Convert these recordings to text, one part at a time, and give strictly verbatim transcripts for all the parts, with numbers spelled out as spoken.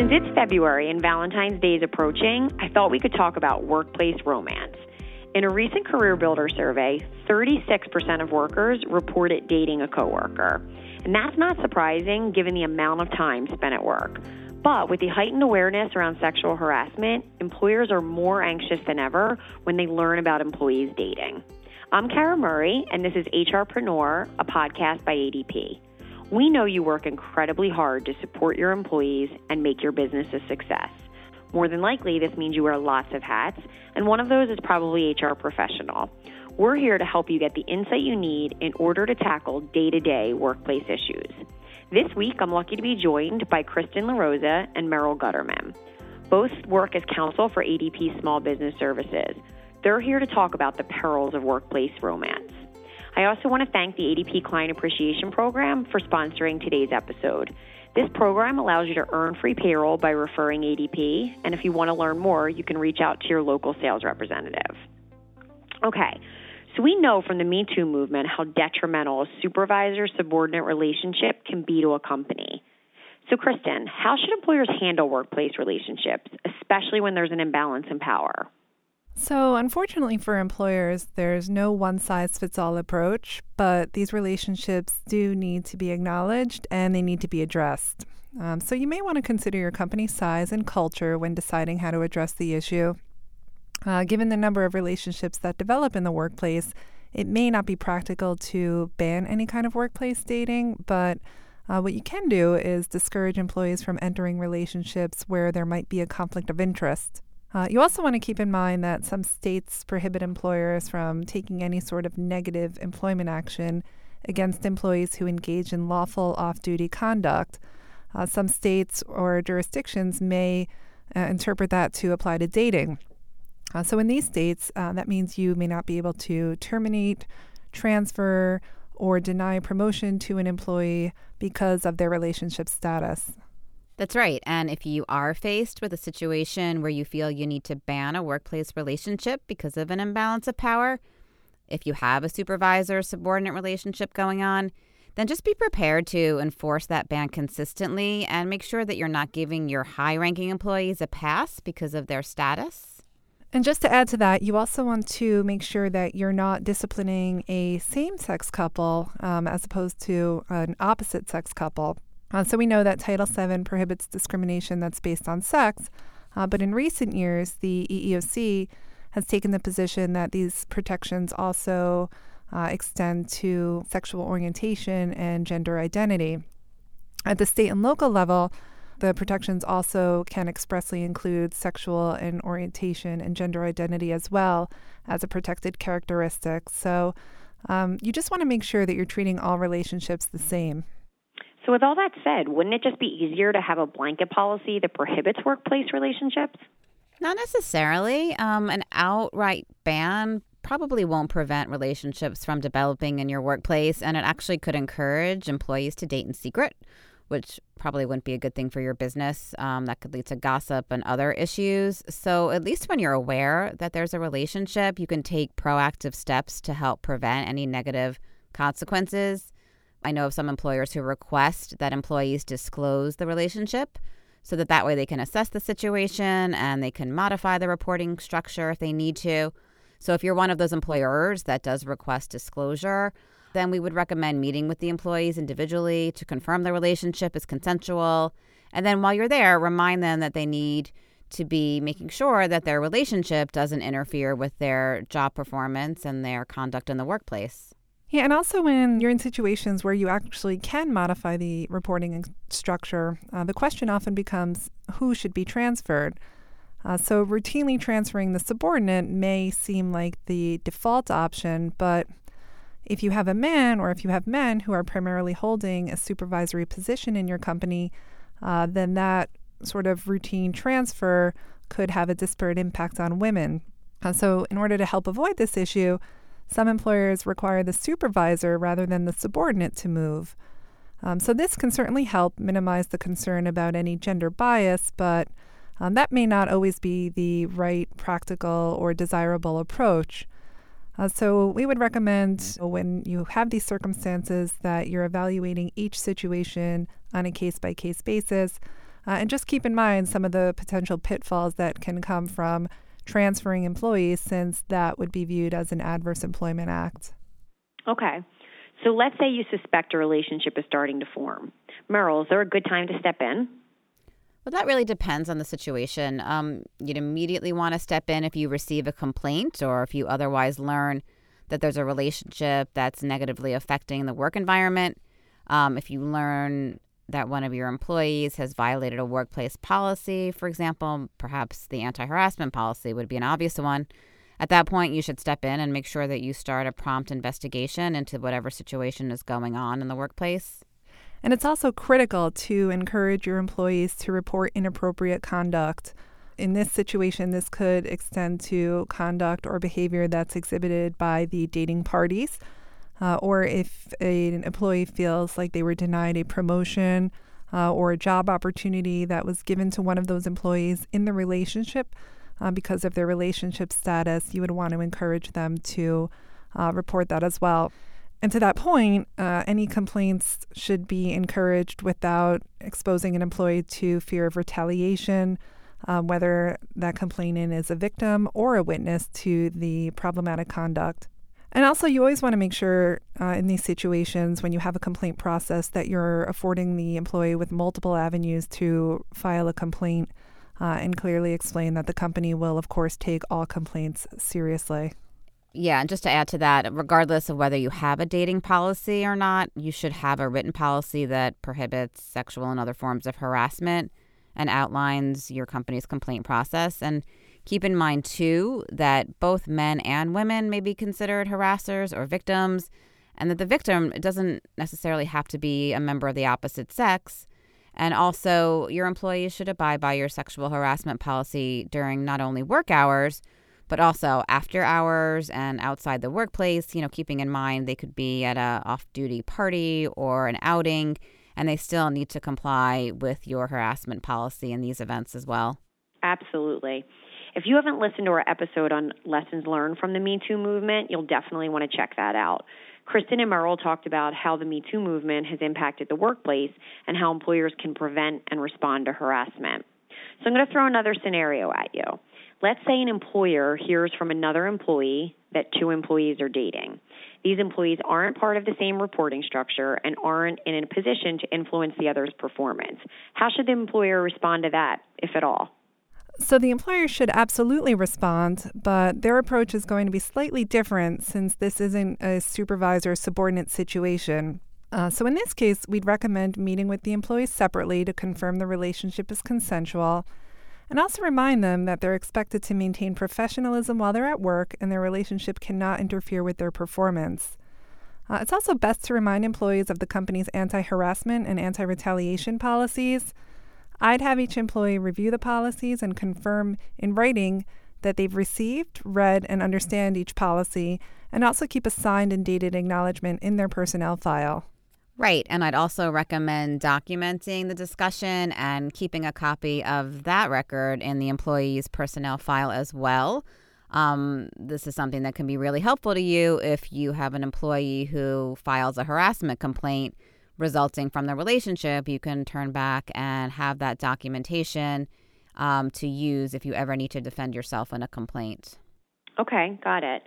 Since it's February and Valentine's Day is approaching, I thought we could talk about workplace romance. In a recent CareerBuilder survey, thirty-six percent of workers reported dating a coworker. And that's not surprising given the amount of time spent at work. But with the heightened awareness around sexual harassment, employers are more anxious than ever when they learn about employees dating. I'm Kara Murray, and this is HRpreneur, a podcast by A D P. We know you work incredibly hard to support your employees and make your business a success. More than likely, this means you wear lots of hats, and one of those is probably H R professional. We're here to help you get the insight you need in order to tackle day-to-day workplace issues. This week, I'm lucky to be joined by Kristen LaRosa and Meryl Gutterman. Both work as counsel for A D P Small Business Services. They're here to talk about the perils of workplace romance. I also want to thank the A D P Client Appreciation Program for sponsoring today's episode. This program allows you to earn free payroll by referring A D P, and if you want to learn more, you can reach out to your local sales representative. Okay, so we know from the Me Too movement how detrimental a supervisor-subordinate relationship can be to a company. So, Kristen, how should employers handle workplace relationships, especially when there's an imbalance in power? So, unfortunately for employers, there's no one-size-fits-all approach, but these relationships do need to be acknowledged and they need to be addressed. Um, so you may want to consider your company's size and culture when deciding how to address the issue. Uh, given the number of relationships that develop in the workplace, it may not be practical to ban any kind of workplace dating, but uh, what you can do is discourage employees from entering relationships where there might be a conflict of interest. Uh, you also want to keep in mind that some states prohibit employers from taking any sort of negative employment action against employees who engage in lawful off-duty conduct. Uh, some states or jurisdictions may uh, interpret that to apply to dating. Uh, so in these states, uh, that means you may not be able to terminate, transfer, or deny promotion to an employee because of their relationship status. That's right. And if you are faced with a situation where you feel you need to ban a workplace relationship because of an imbalance of power, if you have a supervisor-subordinate relationship going on, then just be prepared to enforce that ban consistently and make sure that you're not giving your high-ranking employees a pass because of their status. And just to add to that, you also want to make sure that you're not disciplining a same-sex couple um, as opposed to an opposite-sex couple. Uh, so we know that Title seven prohibits discrimination that's based on sex, uh, but in recent years, the E E O C has taken the position that these protections also uh, extend to sexual orientation and gender identity. At the state and local level, the protections also can expressly include sexual and orientation and gender identity as well as a protected characteristic. So um, you just want to make sure that you're treating all relationships the same. So with all that said, wouldn't it just be easier to have a blanket policy that prohibits workplace relationships? Not necessarily. Um, an outright ban probably won't prevent relationships from developing in your workplace, and it actually could encourage employees to date in secret, which probably wouldn't be a good thing for your business. Um, that could lead to gossip and other issues. So at least when you're aware that there's a relationship, you can take proactive steps to help prevent any negative consequences. I know of some employers who request that employees disclose the relationship so that that way they can assess the situation and they can modify the reporting structure if they need to. So if you're one of those employers that does request disclosure, then we would recommend meeting with the employees individually to confirm the relationship is consensual. And then while you're there, remind them that they need to be making sure that their relationship doesn't interfere with their job performance and their conduct in the workplace. Yeah, and also when you're in situations where you actually can modify the reporting structure, uh, the question often becomes who should be transferred. Uh, so routinely transferring the subordinate may seem like the default option, but if you have a man or if you have men who are primarily holding a supervisory position in your company, uh, then that sort of routine transfer could have a disparate impact on women. Uh, so in order to help avoid this issue, some employers require the supervisor rather than the subordinate to move. Um, so this can certainly help minimize the concern about any gender bias, but um, that may not always be the right practical or desirable approach. Uh, so we would recommend when you have these circumstances that you're evaluating each situation on a case-by-case basis, Uh, and just keep in mind some of the potential pitfalls that can come from transferring employees, since that would be viewed as an adverse employment act. Okay. So let's say you suspect a relationship is starting to form. Meryl, is there a good time to step in? Well, that really depends on the situation. Um, you'd immediately want to step in if you receive a complaint or if you otherwise learn that there's a relationship that's negatively affecting the work environment. Um, if you learn that one of your employees has violated a workplace policy, for example, perhaps the anti-harassment policy would be an obvious one. At that point, you should step in and make sure that you start a prompt investigation into whatever situation is going on in the workplace. And it's also critical to encourage your employees to report inappropriate conduct. In this situation, this could extend to conduct or behavior that's exhibited by the dating parties, uh, or if a, an employee feels like they were denied a promotion uh, or a job opportunity that was given to one of those employees in the relationship. Uh, because of their relationship status, you would want to encourage them to uh, report that as well. And to that point, uh, any complaints should be encouraged without exposing an employee to fear of retaliation, um, whether that complainant is a victim or a witness to the problematic conduct. And also, you always want to make sure uh, in these situations, when you have a complaint process, that you're affording the employee with multiple avenues to file a complaint. Uh, and clearly explain that the company will, of course, take all complaints seriously. Yeah, and just to add to that, regardless of whether you have a dating policy or not, you should have a written policy that prohibits sexual and other forms of harassment and outlines your company's complaint process. And keep in mind, too, that both men and women may be considered harassers or victims, and that the victim doesn't necessarily have to be a member of the opposite sex. And also, your employees should abide by your sexual harassment policy during not only work hours, but also after hours and outside the workplace, you know, keeping in mind they could be at a off-duty party or an outing, and they still need to comply with your harassment policy in these events as well. Absolutely. If you haven't listened to our episode on lessons learned from the Me Too movement, you'll definitely want to check that out. Kristen and Meryl talked about how the Me Too movement has impacted the workplace and how employers can prevent and respond to harassment. So I'm going to throw another scenario at you. Let's say an employer hears from another employee that two employees are dating. These employees aren't part of the same reporting structure and aren't in a position to influence the other's performance. How should the employer respond to that, if at all? So the employer should absolutely respond, but their approach is going to be slightly different since this isn't a supervisor-subordinate situation. Uh, so in this case, we'd recommend meeting with the employees separately to confirm the relationship is consensual, and also remind them that they're expected to maintain professionalism while they're at work and their relationship cannot interfere with their performance. Uh, it's also best to remind employees of the company's anti-harassment and anti-retaliation policies. I'd have each employee review the policies and confirm in writing that they've received, read, and understand each policy, and also keep a signed and dated acknowledgement in their personnel file. Right, and I'd also recommend documenting the discussion and keeping a copy of that record in the employee's personnel file as well. Um, this is something that can be really helpful to you if you have an employee who files a harassment complaint resulting from the relationship. You can turn back and have that documentation um, to use if you ever need to defend yourself in a complaint. Okay, got it.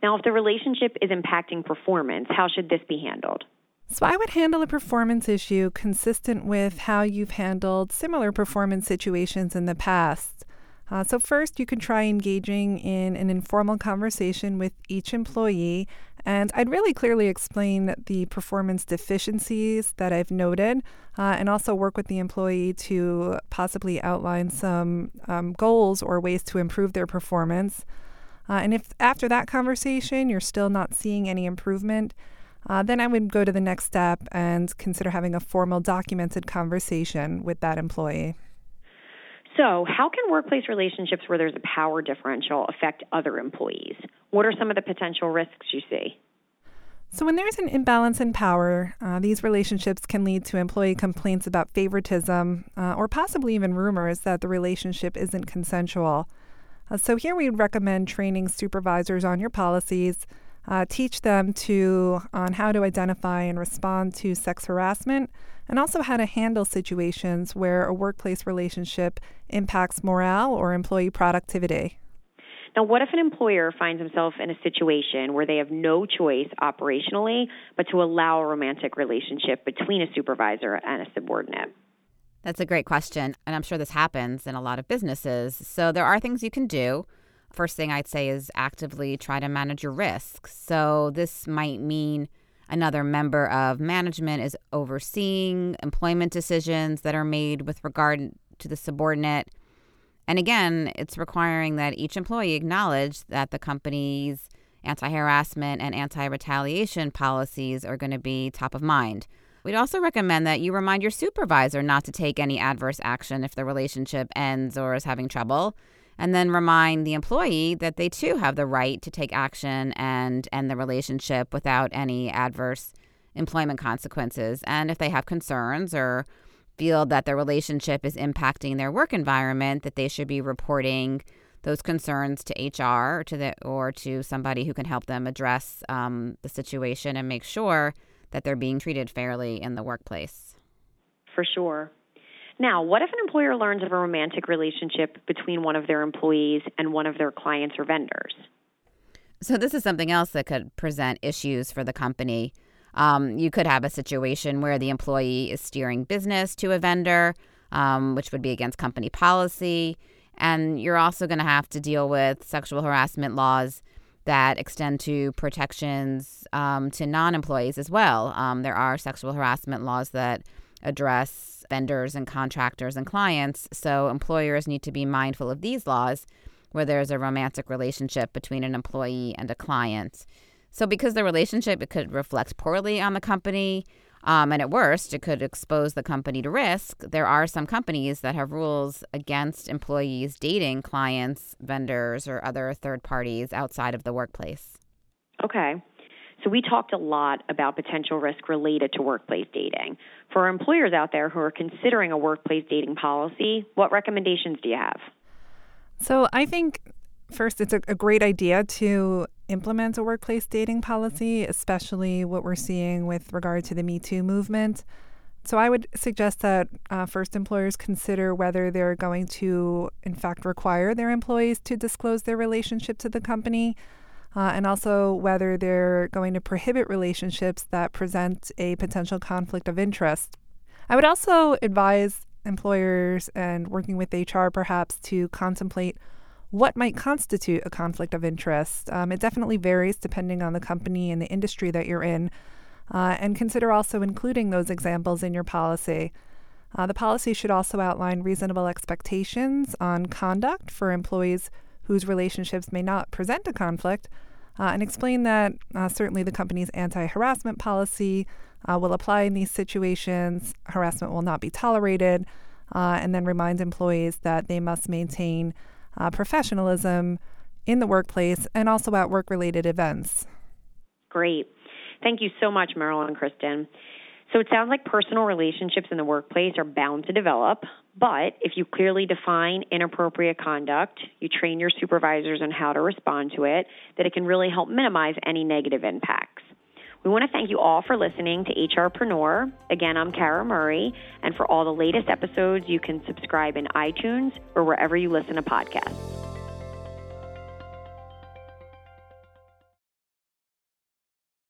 Now, if the relationship is impacting performance, how should this be handled? So I would handle a performance issue consistent with how you've handled similar performance situations in the past. Uh, so first, you can try engaging in an informal conversation with each employee, and I'd really clearly explain the performance deficiencies that I've noted, uh, and also work with the employee to possibly outline some um, goals or ways to improve their performance. Uh, and if after that conversation you're still not seeing any improvement, uh, then I would go to the next step and consider having a formal documented conversation with that employee. So how can workplace relationships where there's a power differential affect other employees? What are some of the potential risks you see? So when there's an imbalance in power, uh, these relationships can lead to employee complaints about favoritism uh, or possibly even rumors that the relationship isn't consensual. Uh, so here we recommend training supervisors on your policies, uh, teach them to on how to identify and respond to sex harassment and also how to handle situations where a workplace relationship impacts morale or employee productivity. Now, what if an employer finds himself in a situation where they have no choice operationally but to allow a romantic relationship between a supervisor and a subordinate? That's a great question, and I'm sure this happens in a lot of businesses. So there are things you can do. First thing I'd say is actively try to manage your risk. So this might mean another member of management is overseeing employment decisions that are made with regard to the subordinate. And again, it's requiring that each employee acknowledge that the company's anti-harassment and anti-retaliation policies are going to be top of mind. We'd also recommend that you remind your supervisor not to take any adverse action if the relationship ends or is having trouble, and then remind the employee that they too have the right to take action and end the relationship without any adverse employment consequences. And if they have concerns or feel that their relationship is impacting their work environment, that they should be reporting those concerns to H R or to, the, or to somebody who can help them address um, the situation and make sure that they're being treated fairly in the workplace. For sure. Now, what if an employer learns of a romantic relationship between one of their employees and one of their clients or vendors? So this is something else that could present issues for the company. Um, you could have a situation where the employee is steering business to a vendor, um, which would be against company policy. And you're also going to have to deal with sexual harassment laws that extend to protections um, to non-employees as well. Um, there are sexual harassment laws that address vendors and contractors and clients, so employers need to be mindful of these laws where there's a romantic relationship between an employee and a client. So because the relationship, it could reflect poorly on the company, um, and at worst, it could expose the company to risk. There are some companies that have rules against employees dating clients, vendors, or other third parties outside of the workplace. Okay. So we talked a lot about potential risk related to workplace dating. For our employers out there who are considering a workplace dating policy, what recommendations do you have? So I think, first, it's a, a great idea to implement a workplace dating policy, especially what we're seeing with regard to the Me Too movement. So I would suggest that uh, first employers consider whether they're going to, in fact, require their employees to disclose their relationship to the company, uh, and also whether they're going to prohibit relationships that present a potential conflict of interest. I would also advise employers and working with H R perhaps to contemplate what might constitute a conflict of interest. Um, it definitely varies depending on the company and the industry that you're in, uh, and consider also including those examples in your policy. Uh, the policy should also outline reasonable expectations on conduct for employees whose relationships may not present a conflict, uh, and explain that uh, certainly the company's anti-harassment policy uh, will apply in these situations, harassment will not be tolerated, uh, and then remind employees that they must maintain Uh, professionalism in the workplace and also at work-related events. Great. Thank you so much, Meryl and Kristen. So it sounds like personal relationships in the workplace are bound to develop, but if you clearly define inappropriate conduct, you train your supervisors on how to respond to it, that it can really help minimize any negative impacts. We want to thank you all for listening to HRpreneur. Again, I'm Kara Murray, and for all the latest episodes, you can subscribe in iTunes or wherever you listen to podcasts.